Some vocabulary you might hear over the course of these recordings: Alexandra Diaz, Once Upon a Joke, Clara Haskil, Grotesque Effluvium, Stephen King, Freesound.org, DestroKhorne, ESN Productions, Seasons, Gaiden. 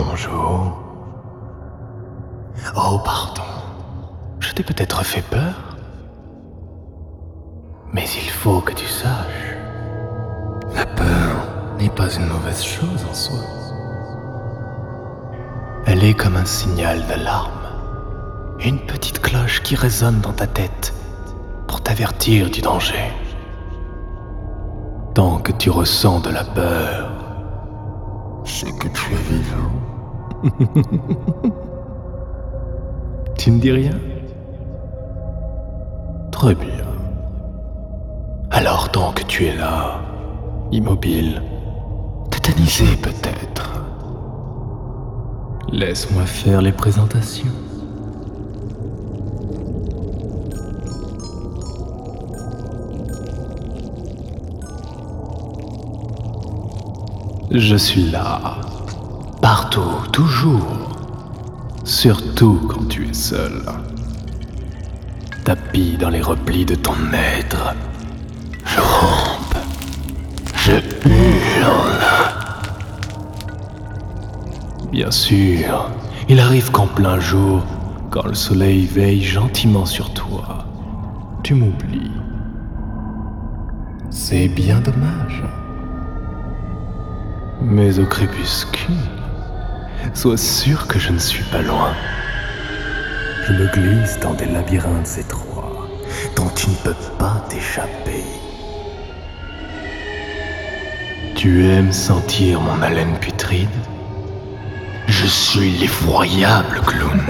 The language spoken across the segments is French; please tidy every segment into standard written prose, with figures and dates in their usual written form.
Bonjour. Oh, pardon. Je t'ai peut-être fait peur. Mais il faut que tu saches, la peur n'est pas une mauvaise chose en soi. Elle est comme un signal d'alarme, une petite cloche qui résonne dans ta tête pour t'avertir du danger. Tant que tu ressens de la peur, c'est que tu es vivant. Tu ne dis rien ? Très bien. Alors tant que tu es là, immobile, tétanisé peut-être, laisse-moi faire les présentations. Je suis là, partout, toujours, surtout quand tu es seul, tapi dans les replis de ton être. Je rampe, je hurle. Bien sûr, il arrive qu'en plein jour, quand le soleil veille gentiment sur toi, tu m'oublies. C'est bien dommage. Mais au crépuscule, sois sûr que je ne suis pas loin. Je me glisse dans des labyrinthes étroits dont tu ne peux pas t'échapper. Tu aimes sentir mon haleine putride ? Je suis l'effroyable clown,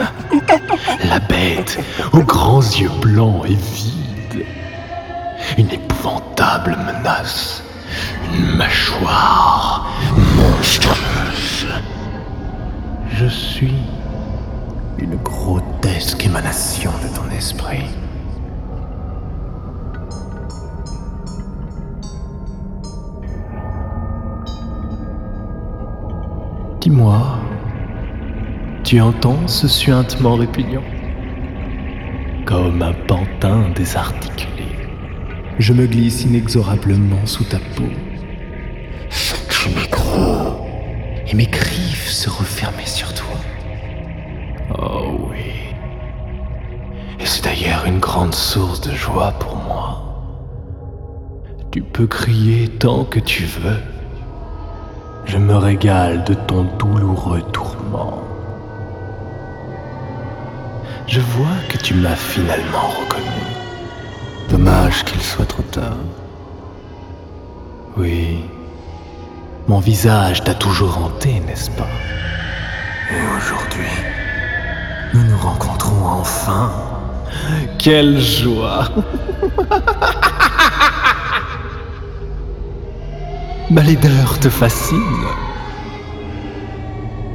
la bête aux grands yeux blancs et vides. Une épouvantable menace, une mâchoire monstrueuse. Je suis une grotesque émanation de ton esprit. Dis-moi, tu entends ce suintement répugnant ? Comme un pantin désarticulé, je me glisse inexorablement sous ta peau. Je m'écroule et mes griffes se refermaient sur toi. Oh oui. Et c'est d'ailleurs une grande source de joie pour moi. Tu peux crier tant que tu veux. Je me régale de ton douloureux tourment. Je vois que tu m'as finalement reconnu. Dommage qu'il soit trop tard. Oui, mon visage t'a toujours hanté, n'est-ce pas ? Et aujourd'hui, nous nous rencontrons enfin. Quelle joie ! Ma laideur te fascine.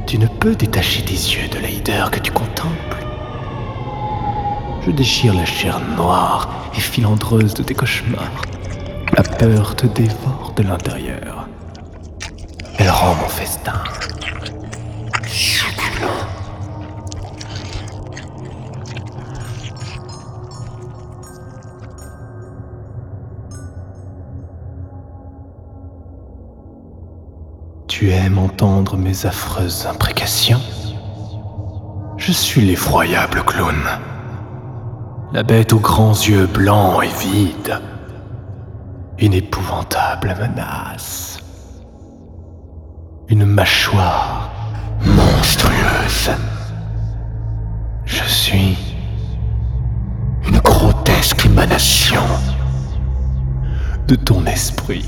Tu ne peux détacher tes yeux de la laideur que tu contemples. Je déchire la chair noire et filandreuse de tes cauchemars. La peur te dévore de l'intérieur. Elle rend mon festin succulent. Tu aimes entendre mes affreuses imprécations ? Je suis l'effroyable clown, la bête aux grands yeux blancs et vides, une épouvantable menace, une mâchoire monstrueuse. Je suis une grotesque émanation de ton esprit.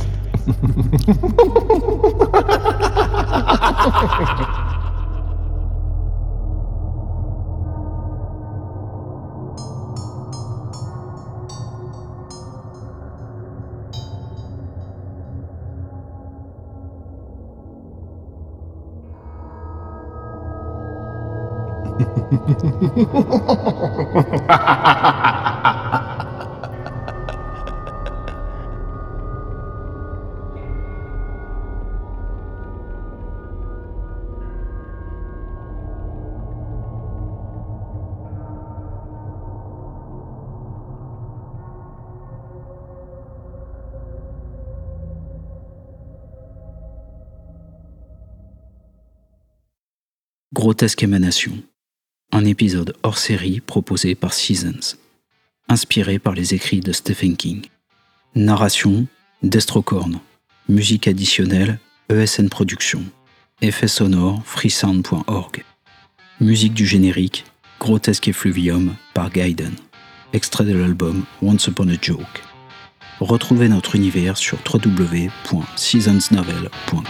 Grotesque Émanation, un épisode hors série proposé par Seasons, inspiré par les écrits de Stephen King. Narration, DestroKhorne. Musique additionnelle, ESN Productions. Effets sonores, Freesound.org. Musique du générique, Grotesque Effluvium par Gaiden. Extrait de l'album Once Upon a Joke. Retrouvez notre univers sur www.seasonsnovel.com.